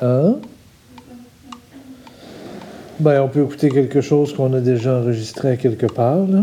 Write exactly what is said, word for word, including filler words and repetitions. Hein? Ben, on peut écouter quelque chose qu'on a déjà enregistré à quelque part, là.